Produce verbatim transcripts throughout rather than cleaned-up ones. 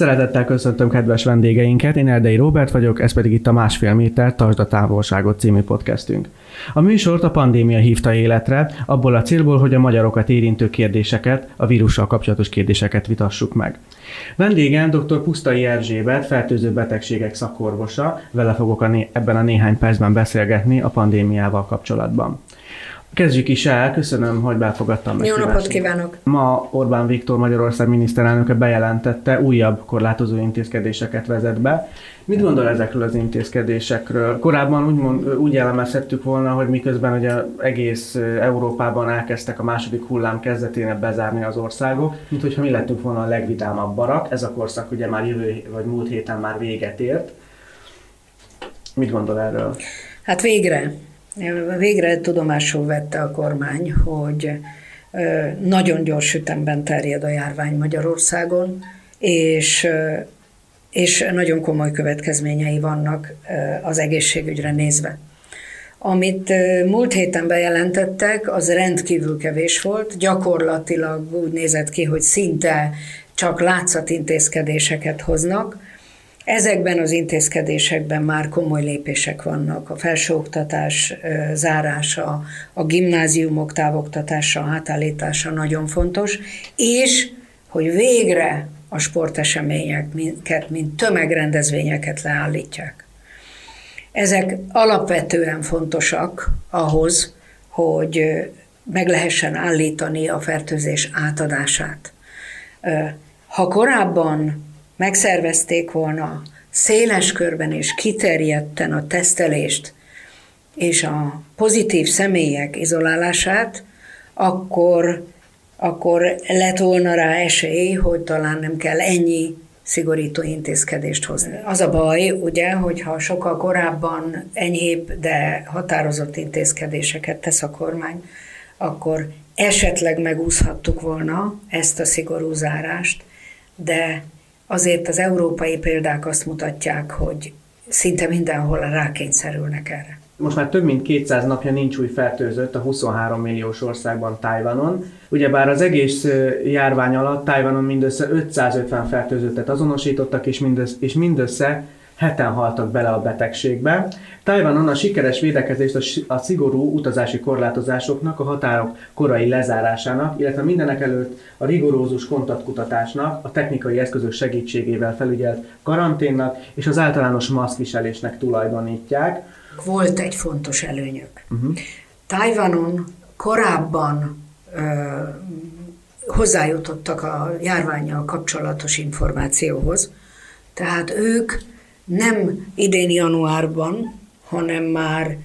Szeretettel köszöntöm kedves vendégeinket, én Erdei Róbert vagyok, ez pedig itt a Másfél méter Tartsd a távolságot című podcastünk. A műsort a pandémia hívta életre, abból a célból, hogy a magyarokat érintő kérdéseket, a vírussal kapcsolatos kérdéseket vitassuk meg. Vendégem dr. Pusztai Erzsébet, fertőző betegségek szakorvosa, vele fogok a né- ebben a néhány percben beszélgetni a pandémiával kapcsolatban. Kezdjük is el, köszönöm, hogy befogadtam meg. Jó napot kívánok! Ma Orbán Viktor Magyarország miniszterelnöke bejelentette, újabb korlátozó intézkedéseket vezet be. Mit gondol ezekről az intézkedésekről? Korábban úgy, mond, úgy elemezhettük volna, hogy miközben ugye egész Európában elkezdtek a második hullám kezdetén bezárni az országok, mint hogyha mi lettünk volna a legvidámabb barak. Ez a korszak ugye már jövő vagy múlt héten már véget ért. Mit gondol erről? Hát végre. Végre tudomásul vette a kormány, hogy nagyon gyors ütemben terjed a járvány Magyarországon, és, és nagyon komoly következményei vannak az egészségügyre nézve. Amit múlt héten bejelentettek, az rendkívül kevés volt, gyakorlatilag úgy nézett ki, hogy szinte csak látszatintézkedéseket hoznak. Ezekben az intézkedésekben már komoly lépések vannak. A felsőoktatás zárása, a gimnáziumok távoktatása, hátállítása nagyon fontos, és hogy végre a sporteseményeket, mint tömegrendezvényeket leállítják. Ezek alapvetően fontosak ahhoz, hogy meg lehessen állítani a fertőzés átadását. Ha korábban megszervezték volna széles körben és kiterjedten a tesztelést és a pozitív személyek izolálását, akkor, akkor lett volna rá esély, hogy talán nem kell ennyi szigorító intézkedést hozni. Az a baj, ugye, hogyha sokkal korábban enyhébb, de határozott intézkedéseket tesz a kormány, akkor esetleg megúszhattuk volna ezt a szigorú zárást, de azért az európai példák azt mutatják, hogy szinte mindenhol rákényszerülnek erre. Most már több mint kétszáz napja nincs új fertőzött a huszonhárom milliós országban, Tajvanon. Ugyebár az egész járvány alatt Tajvanon mindössze ötszázötven fertőzöttet azonosítottak, és mindössze, és mindössze heten haltak bele a betegségbe. Tajvanon a sikeres védekezést a szigorú utazási korlátozásoknak, a határok korai lezárásának, illetve mindenekelőtt a rigorózus kontaktkutatásnak, a technikai eszközök segítségével felügyelt karanténnak és az általános maszkviselésnek tulajdonítják. Volt egy fontos előnyük. Uh-huh. Tajvanon korábban ö, hozzájutottak a járvánnyal kapcsolatos információhoz, tehát ők nem idén januárban, hanem már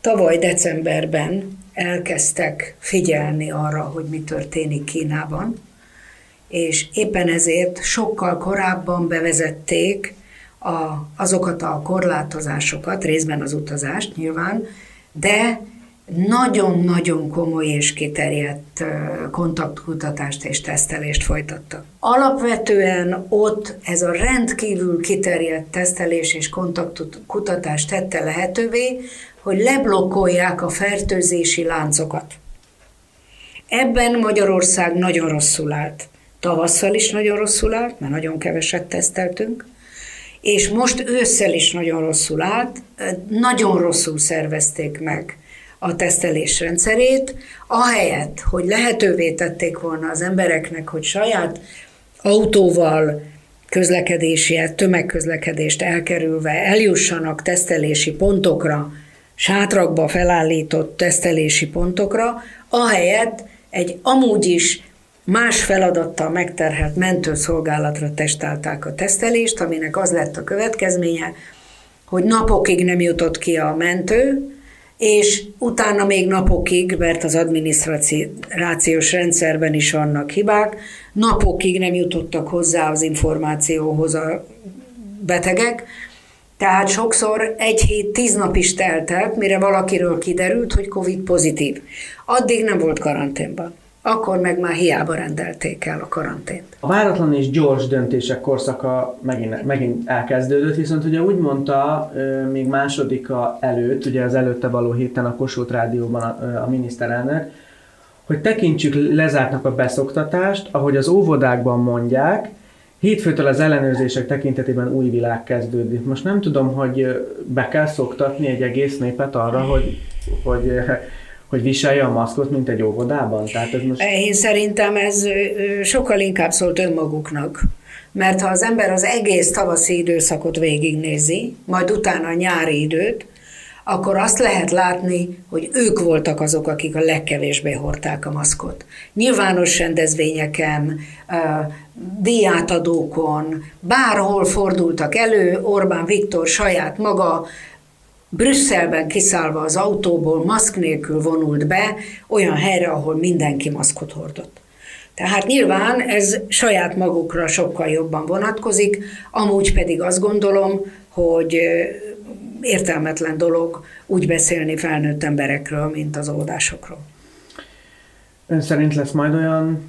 tavaly decemberben elkezdtek figyelni arra, hogy mi történik Kínában, és éppen ezért sokkal korábban bevezették a, azokat a korlátozásokat, részben az utazást nyilván, de nagyon-nagyon komoly és kiterjedt kontaktkutatást és tesztelést folytattak. Alapvetően ott ez a rendkívül kiterjedt tesztelés és kontaktkutatás tette lehetővé, hogy leblokkolják a fertőzési láncokat. Ebben Magyarország nagyon rosszul állt. Tavasszal is nagyon rosszul állt, mert nagyon keveset teszteltünk, és most ősszel is nagyon rosszul állt, nagyon rosszul szervezték meg a tesztelés rendszerét, ahelyett, hogy lehetővé tették volna az embereknek, hogy saját autóval közlekedési, tömegközlekedést elkerülve eljussanak tesztelési pontokra, sátrakba felállított tesztelési pontokra, ahelyett egy amúgy is más feladattal megterhelt mentőszolgálatra testálták a tesztelést, aminek az lett a következménye, hogy napokig nem jutott ki a mentő, és utána még napokig, mert az adminisztrációs rendszerben is vannak hibák, napokig nem jutottak hozzá az információhoz a betegek, tehát sokszor egy hét, tíz nap is teltelt, mire valakiről kiderült, hogy Covid pozitív. Addig nem volt karanténban. Akkor meg már hiába rendelték el a karantént. A váratlan és gyors döntések korszaka megint, megint elkezdődött, viszont ugye úgy mondta még másodika előtt, ugye az előtte való héten a Kossuth rádióban a, a miniszterelnök, hogy tekintsük lezártnak a beszoktatást, ahogy az óvodákban mondják, Hétfőtől az ellenőrzések tekintetében új világ kezdődik. Most nem tudom, hogy be kell szoktatni egy egész népet arra, hogy, hogy, hogy viselje a maszkot, mint egy óvodában? Tehát ez most... Én szerintem ez sokkal inkább szólt önmaguknak. Mert ha az ember az egész tavaszi időszakot végignézi, majd utána a nyári időt, akkor azt lehet látni, hogy ők voltak azok, akik a legkevésbé hordták a maszkot. Nyilvános rendezvényeken, díjátadókon, bárhol fordultak elő, Orbán Viktor saját maga Brüsszelben kiszállva az autóból maszk nélkül vonult be olyan helyre, ahol mindenki maszkot hordott. Tehát nyilván ez saját magukra sokkal jobban vonatkozik, amúgy pedig azt gondolom, hogy értelmetlen dolog úgy beszélni felnőtt emberekről, mint az óvodásokról. Ön szerint lesz majd olyan,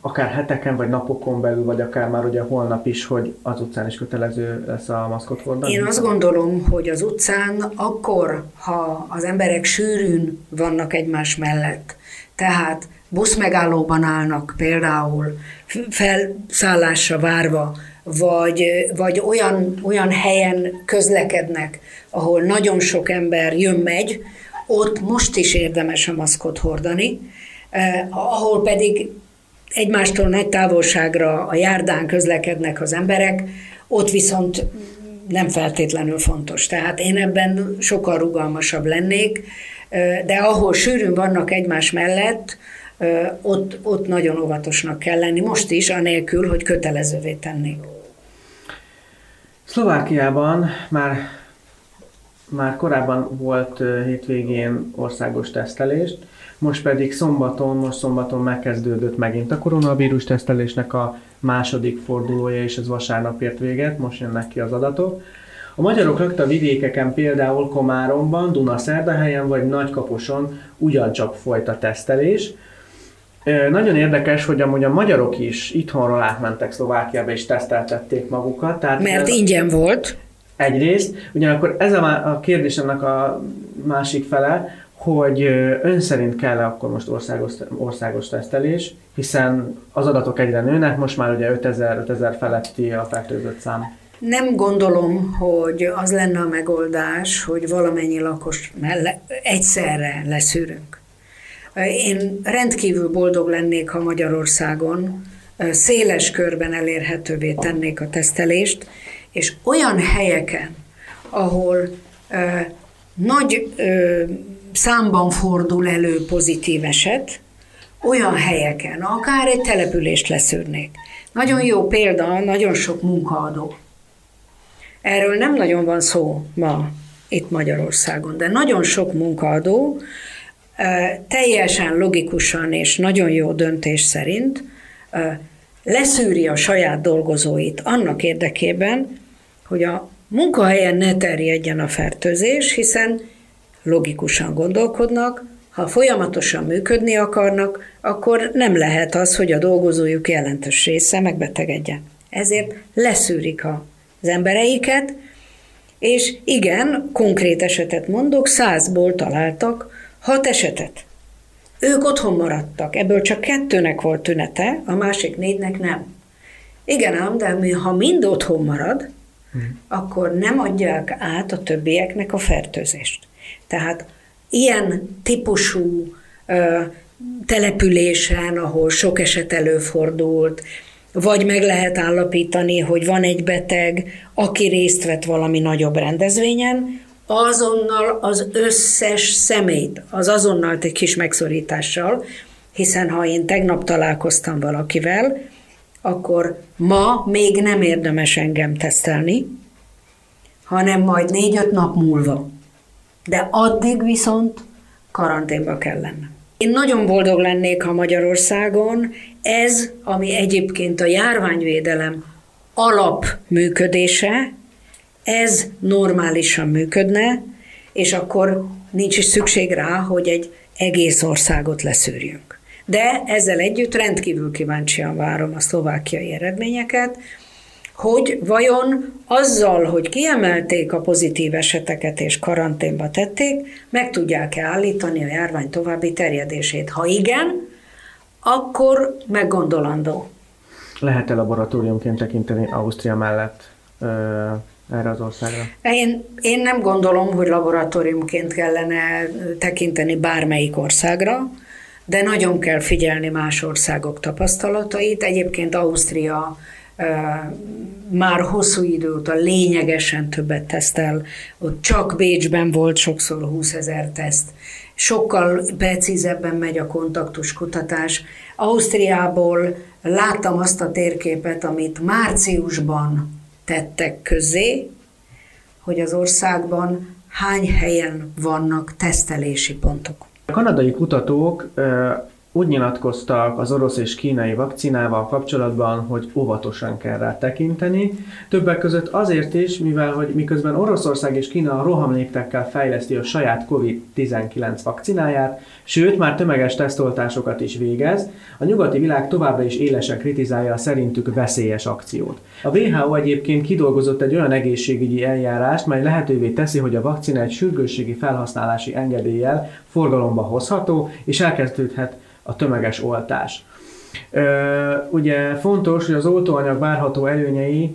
akár heteken vagy napokon belül, vagy akár már ugye holnap is, hogy az utcán is kötelező lesz a maszkot hordani? Én azt gondolom, hogy az utcán akkor, ha az emberek sűrűn vannak egymás mellett, tehát buszmegállóban állnak például, felszállásra várva, vagy, vagy olyan, olyan helyen közlekednek, ahol nagyon sok ember jön-megy, ott most is érdemes a maszkot hordani, eh, ahol pedig egymástól nagy távolságra a járdán közlekednek az emberek, ott viszont nem feltétlenül fontos. Tehát én ebben sokkal rugalmasabb lennék, eh, de ahol sűrűn vannak egymás mellett, Ott, ott nagyon óvatosnak kell lenni, most is, anélkül, hogy kötelezővé tennék. Szlovákiában már, már korábban volt hétvégén országos tesztelést, most pedig szombaton, most szombaton megkezdődött megint a koronavírus tesztelésnek a második fordulója, és ez vasárnap ért véget, most jönnek ki az adatok. A magyarok rögtön vidékeken, például Komáromban, Dunaszerdahelyen vagy Nagykaposon ugyancsak folyt a tesztelés. Nagyon érdekes, hogy amúgy a magyarok is itthonról átmentek Szlovákiába és teszteltették magukat. Tehát mert ingyen volt. Egyrészt. Ugyanakkor ez a kérdésemnek a másik fele, hogy ön szerint kell-e akkor most országos, országos tesztelés, hiszen az adatok egyre nőnek, most már ugye ötezer feletti a fertőzött szám. Nem gondolom, hogy az lenne a megoldás, hogy valamennyi lakos mellett egyszerre leszűrünk. Én rendkívül boldog lennék, ha Magyarországon széles körben elérhetővé tennék a tesztelést, és olyan helyeken, ahol ö, nagy ö, számban fordul elő pozitív eset, olyan helyeken, akár egy települést leszűrnék. Nagyon jó példa, nagyon sok munkaadó. Erről nem nagyon van szó ma itt Magyarországon, de nagyon sok munkaadó teljesen logikusan és nagyon jó döntés szerint leszűri a saját dolgozóit annak érdekében, hogy a munkahelyen ne terjedjen a fertőzés, hiszen logikusan gondolkodnak, ha folyamatosan működni akarnak, akkor nem lehet az, hogy a dolgozójuk jelentős része megbetegedjen. Ezért leszűrik a az embereiket, és igen, konkrét esetet mondok, százból találtak hat esetet. Ők otthon maradtak, ebből csak kettőnek volt tünete, a másik négynek nem. Igen ám, de ha mind otthon marad, hmm. akkor nem adják át a többieknek a fertőzést. Tehát ilyen típusú ö, településen, ahol sok eset előfordult, vagy meg lehet állapítani, hogy van egy beteg, aki részt vett valami nagyobb rendezvényen, azonnal az összes személyt, az azonnal egy kis megszorítással, hiszen ha én tegnap találkoztam valakivel, akkor ma még nem érdemes engem tesztelni, hanem majd négy-öt nap múlva. De addig viszont karanténba kell lennem. Én nagyon boldog lennék, ha Magyarországon ez, ami egyébként a járványvédelem alapműködése, ez normálisan működne, és akkor nincs is szükség rá, hogy egy egész országot leszűrjünk. De ezzel együtt rendkívül kíváncsian várom a szlovákiai eredményeket, hogy vajon azzal, hogy kiemelték a pozitív eseteket és karanténba tették, meg tudják-e állítani a járvány további terjedését. Ha igen, akkor meggondolandó. Lehet-e laboratóriumként tekinteni Ausztria mellett ö, erre az országra? Én, én nem gondolom, hogy laboratóriumként kellene tekinteni bármelyik országra, de nagyon kell figyelni más országok tapasztalatait. Egyébként Ausztria már hosszú idő óta lényegesen többet tesztel. Ott csak Bécsben volt sokszor húszezer teszt. Sokkal precízebben megy a kontaktus kutatás. Ausztriából láttam azt a térképet, amit márciusban tettek közzé, hogy az országban hány helyen vannak tesztelési pontok. A kanadai kutatók úgy nyilatkoztak az orosz és kínai vakcinával kapcsolatban, hogy óvatosan kell rá tekinteni. Többek között azért is, mivel hogy miközben Oroszország és Kína a rohamléptekkel fejleszti a saját kovid tizenkilenc vakcináját, sőt már tömeges tesztoltásokat is végez, a nyugati világ továbbra is élesen kritizálja a szerintük veszélyes akciót. A vé há o egyébként kidolgozott egy olyan egészségügyi eljárást, mely lehetővé teszi, hogy a vakcina egy sürgősségi felhasználási engedéllyel forgalomba hozható, és elkezdődhet a tömeges oltás. Ugye fontos, hogy az oltóanyag várható előnyei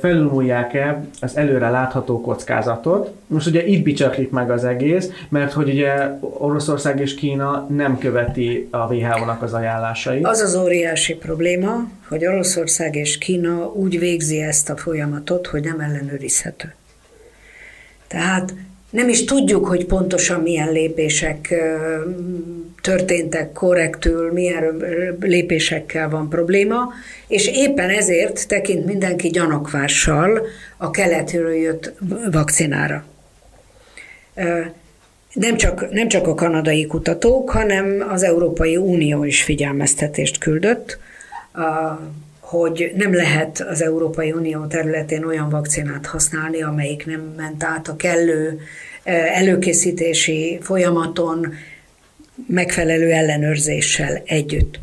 felülmúlják-e az előre látható kockázatot. Most ugye itt bicsaklik meg az egész, mert hogy ugye Oroszország és Kína nem követi a vé há o-nak az ajánlásait. Az az óriási probléma, hogy Oroszország és Kína úgy végzi ezt a folyamatot, hogy nem ellenőrizhető. Tehát nem is tudjuk, hogy pontosan milyen lépések történtek korrektül, milyen lépésekkel van probléma, és éppen ezért tekint mindenki gyanakvással a keletről jött vakcinára. Nem csak, nem csak a kanadai kutatók, hanem az Európai Unió is figyelmeztetést küldött, hogy nem lehet az Európai Unió területén olyan vakcinát használni, amelyik nem ment át a kellő előkészítési folyamaton megfelelő ellenőrzéssel együtt.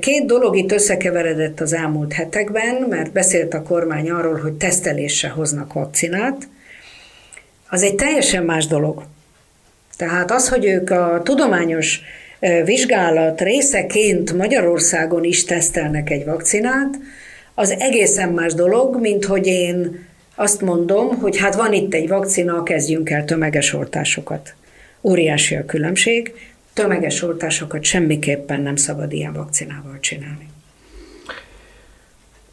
Két dolog itt összekeveredett az elmúlt hetekben, mert beszélt a kormány arról, hogy tesztelésre hoznak vakcinát. Az egy teljesen más dolog. Tehát az, hogy ők a tudományos vizsgálat részeként Magyarországon is tesztelnek egy vakcinát, az egészen más dolog, mint hogy én azt mondom, hogy hát van itt egy vakcina, kezdjünk el tömeges oltásokat. Óriási a különbség, tömeges oltásokat semmiképpen nem szabad ilyen vakcinával csinálni.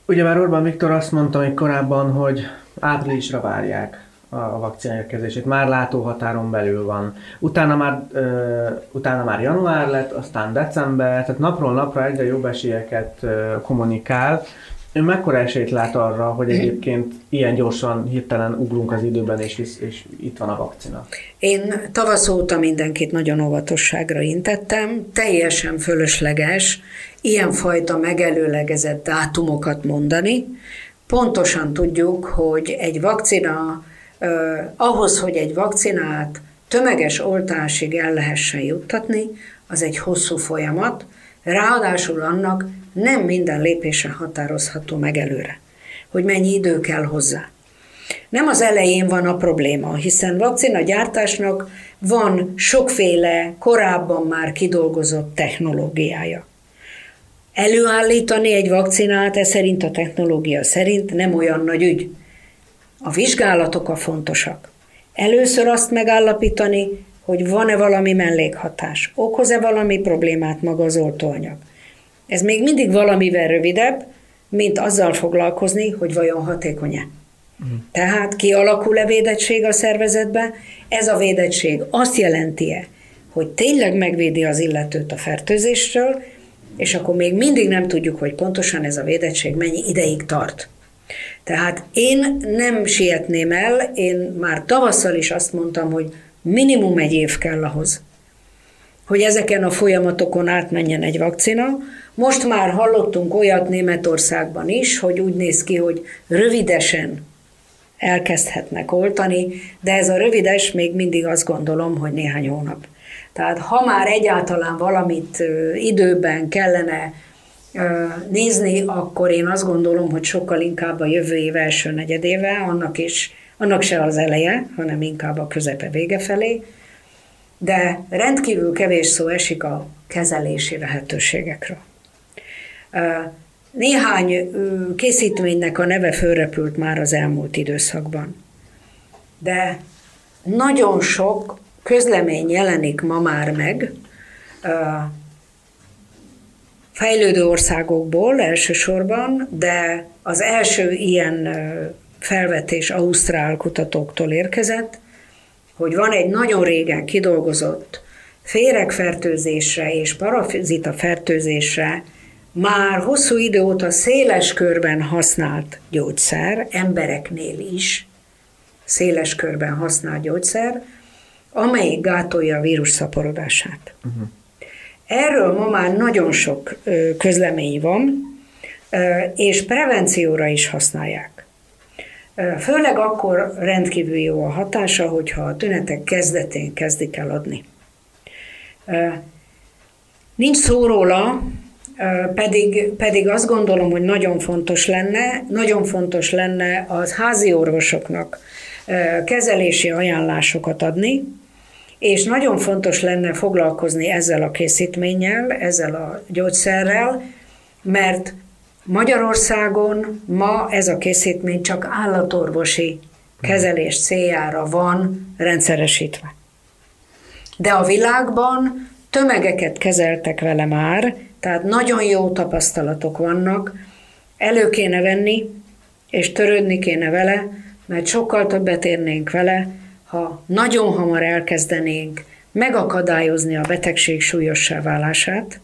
Ugye már Orbán Viktor azt mondta még korábban, hogy áprilisra várják a vakcina érkezését, már látóhatáron belül van. Utána már, ö, utána már január lett, aztán december, tehát napról napra egyre jobb esélyeket ö, kommunikál. Ön mekkora esélyt lát arra, hogy egyébként ilyen gyorsan, hirtelen ugrunk az időben, és, és itt van a vakcina? Én tavasz óta mindenkit nagyon óvatosságra intettem, teljesen fölösleges ilyenfajta megelőlegezett dátumokat mondani. Pontosan tudjuk, hogy egy vakcina ahhoz, hogy egy vakcinát tömeges oltásig el lehessen juttatni, az egy hosszú folyamat, ráadásul annak nem minden lépésen határozható meg előre, hogy mennyi idő kell hozzá. Nem az elején van a probléma, hiszen vakcinagyártásnak van sokféle korábban már kidolgozott technológiája. Előállítani egy vakcinát, ez szerint a technológia szerint nem olyan nagy ügy. A vizsgálatok a fontosak. Először azt megállapítani, hogy van-e valami mellékhatás, okoz-e valami problémát maga az oltóanyag. Ez még mindig valamivel rövidebb, mint azzal foglalkozni, hogy vajon hatékony-e. Mm. Tehát kialakul-e védettség a szervezetbe? Ez a védettség azt jelenti-e, hogy tényleg megvédi az illetőt a fertőzéstől, és akkor még mindig nem tudjuk, hogy pontosan ez a védettség mennyi ideig tart. Tehát én nem sietném el, én már tavasszal is azt mondtam, hogy minimum egy év kell ahhoz, hogy ezeken a folyamatokon átmenjen egy vakcina. Most már hallottunk olyat Németországban is, hogy úgy néz ki, hogy rövidesen elkezdhetnek oltani, de ez a rövides még mindig azt gondolom, hogy néhány hónap. Tehát ha már egyáltalán valamit időben kellene nézni, akkor én azt gondolom, hogy sokkal inkább a jövő év első negyedéve, annak is, annak se az eleje, hanem inkább a közepe vége felé, de rendkívül kevés szó esik a kezelési lehetőségekről. Néhány készítménynek a neve fölrepült már az elmúlt időszakban. De nagyon sok közlemény jelenik ma már meg fejlődő országokból elsősorban, de az első ilyen felvetés ausztrál kutatóktól érkezett, hogy van egy nagyon régen kidolgozott féregfertőzésre és parazita fertőzésre már hosszú idő óta széles körben használt gyógyszer, embereknél is széles körben használt gyógyszer, amelyik gátolja a vírus szaporodását. Uh-huh. Erről ma már nagyon sok közlemény van, és prevencióra is használják. Főleg akkor rendkívül jó a hatása, hogyha a tünetek kezdetén kezdik el adni. Nincs szó róla, pedig, pedig azt gondolom, hogy nagyon fontos lenne, nagyon fontos lenne az házi orvosoknak kezelési ajánlásokat adni, és nagyon fontos lenne foglalkozni ezzel a készítménnyel, ezzel a gyógyszerrel, mert Magyarországon ma ez a készítmény csak állatorvosi kezelés céljára van rendszeresítve. De a világban tömegeket kezeltek vele már, tehát nagyon jó tapasztalatok vannak, elő kéne venni, és törődni kéne vele, mert sokkal többet érnénk vele, ha nagyon hamar elkezdenénk megakadályozni a betegség súlyossá válását,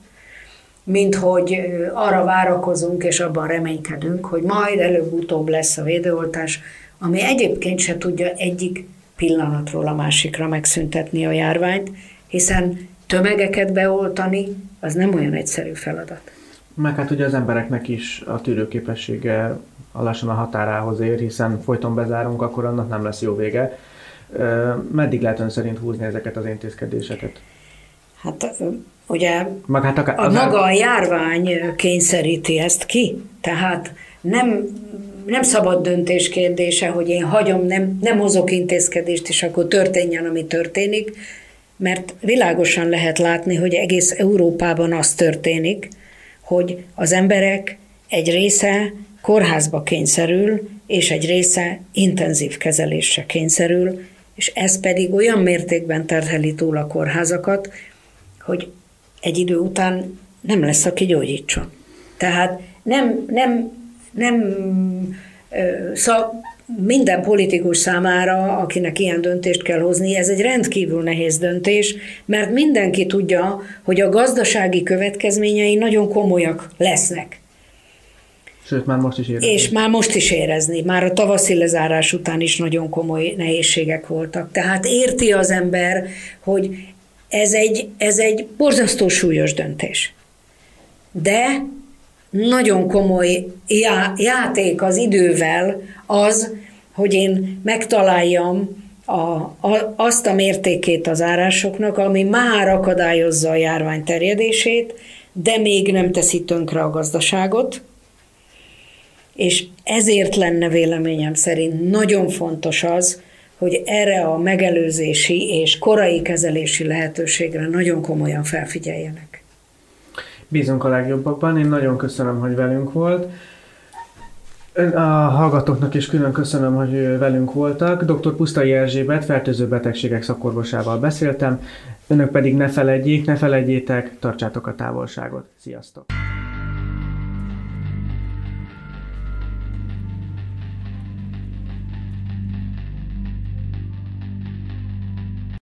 mint hogy arra várakozunk és abban reménykedünk, hogy majd előbb-utóbb lesz a védőoltás, ami egyébként se tudja egyik pillanatról a másikra megszüntetni a járványt, hiszen tömegeket beoltani az nem olyan egyszerű feladat. Meg hát ugye az embereknek is a tűrőképessége lassan a határához ér, hiszen folyton bezárunk, akkor annak nem lesz jó vége. Meddig lehet ön szerint húzni ezeket az intézkedéseket? Hát ugye Meg hát a, a maga a járvány kényszeríti ezt ki, tehát nem, nem szabad döntés kérdése, hogy én hagyom, nem, nem hozok intézkedést, és akkor történjen, ami történik, mert világosan lehet látni, hogy egész Európában az történik, hogy az emberek egy része kórházba kényszerül, és egy része intenzív kezelésre kényszerül, és ez pedig olyan mértékben terheli túl a kórházakat, hogy egy idő után nem lesz, aki gyógyítson. Tehát nem, nem, nem szóval minden politikus számára, akinek ilyen döntést kell hozni, ez egy rendkívül nehéz döntés, mert mindenki tudja, hogy a gazdasági következményei nagyon komolyak lesznek. Sőt, már most is érezni. És már most is érezni. Már a tavaszi lezárás után is nagyon komoly nehézségek voltak. Tehát érti az ember, hogy ez egy, ez egy borzasztó súlyos döntés. De nagyon komoly já, játék az idővel az, hogy én megtaláljam a, a, azt a mértékét az árásoknak, ami már akadályozza a járvány terjedését, de még nem teszi tönkre a gazdaságot. És ezért lenne véleményem szerint nagyon fontos az, hogy erre a megelőzési és korai kezelési lehetőségre nagyon komolyan felfigyeljenek. Bízunk a legjobbakban, én nagyon köszönöm, hogy velünk volt. A hallgatóknak is külön köszönöm, hogy velünk voltak. doktor Pusztai Erzsébet, fertőző betegségek szakorvosával beszéltem, önök pedig ne feledjék, ne feledjétek, tartsátok a távolságot. Sziasztok!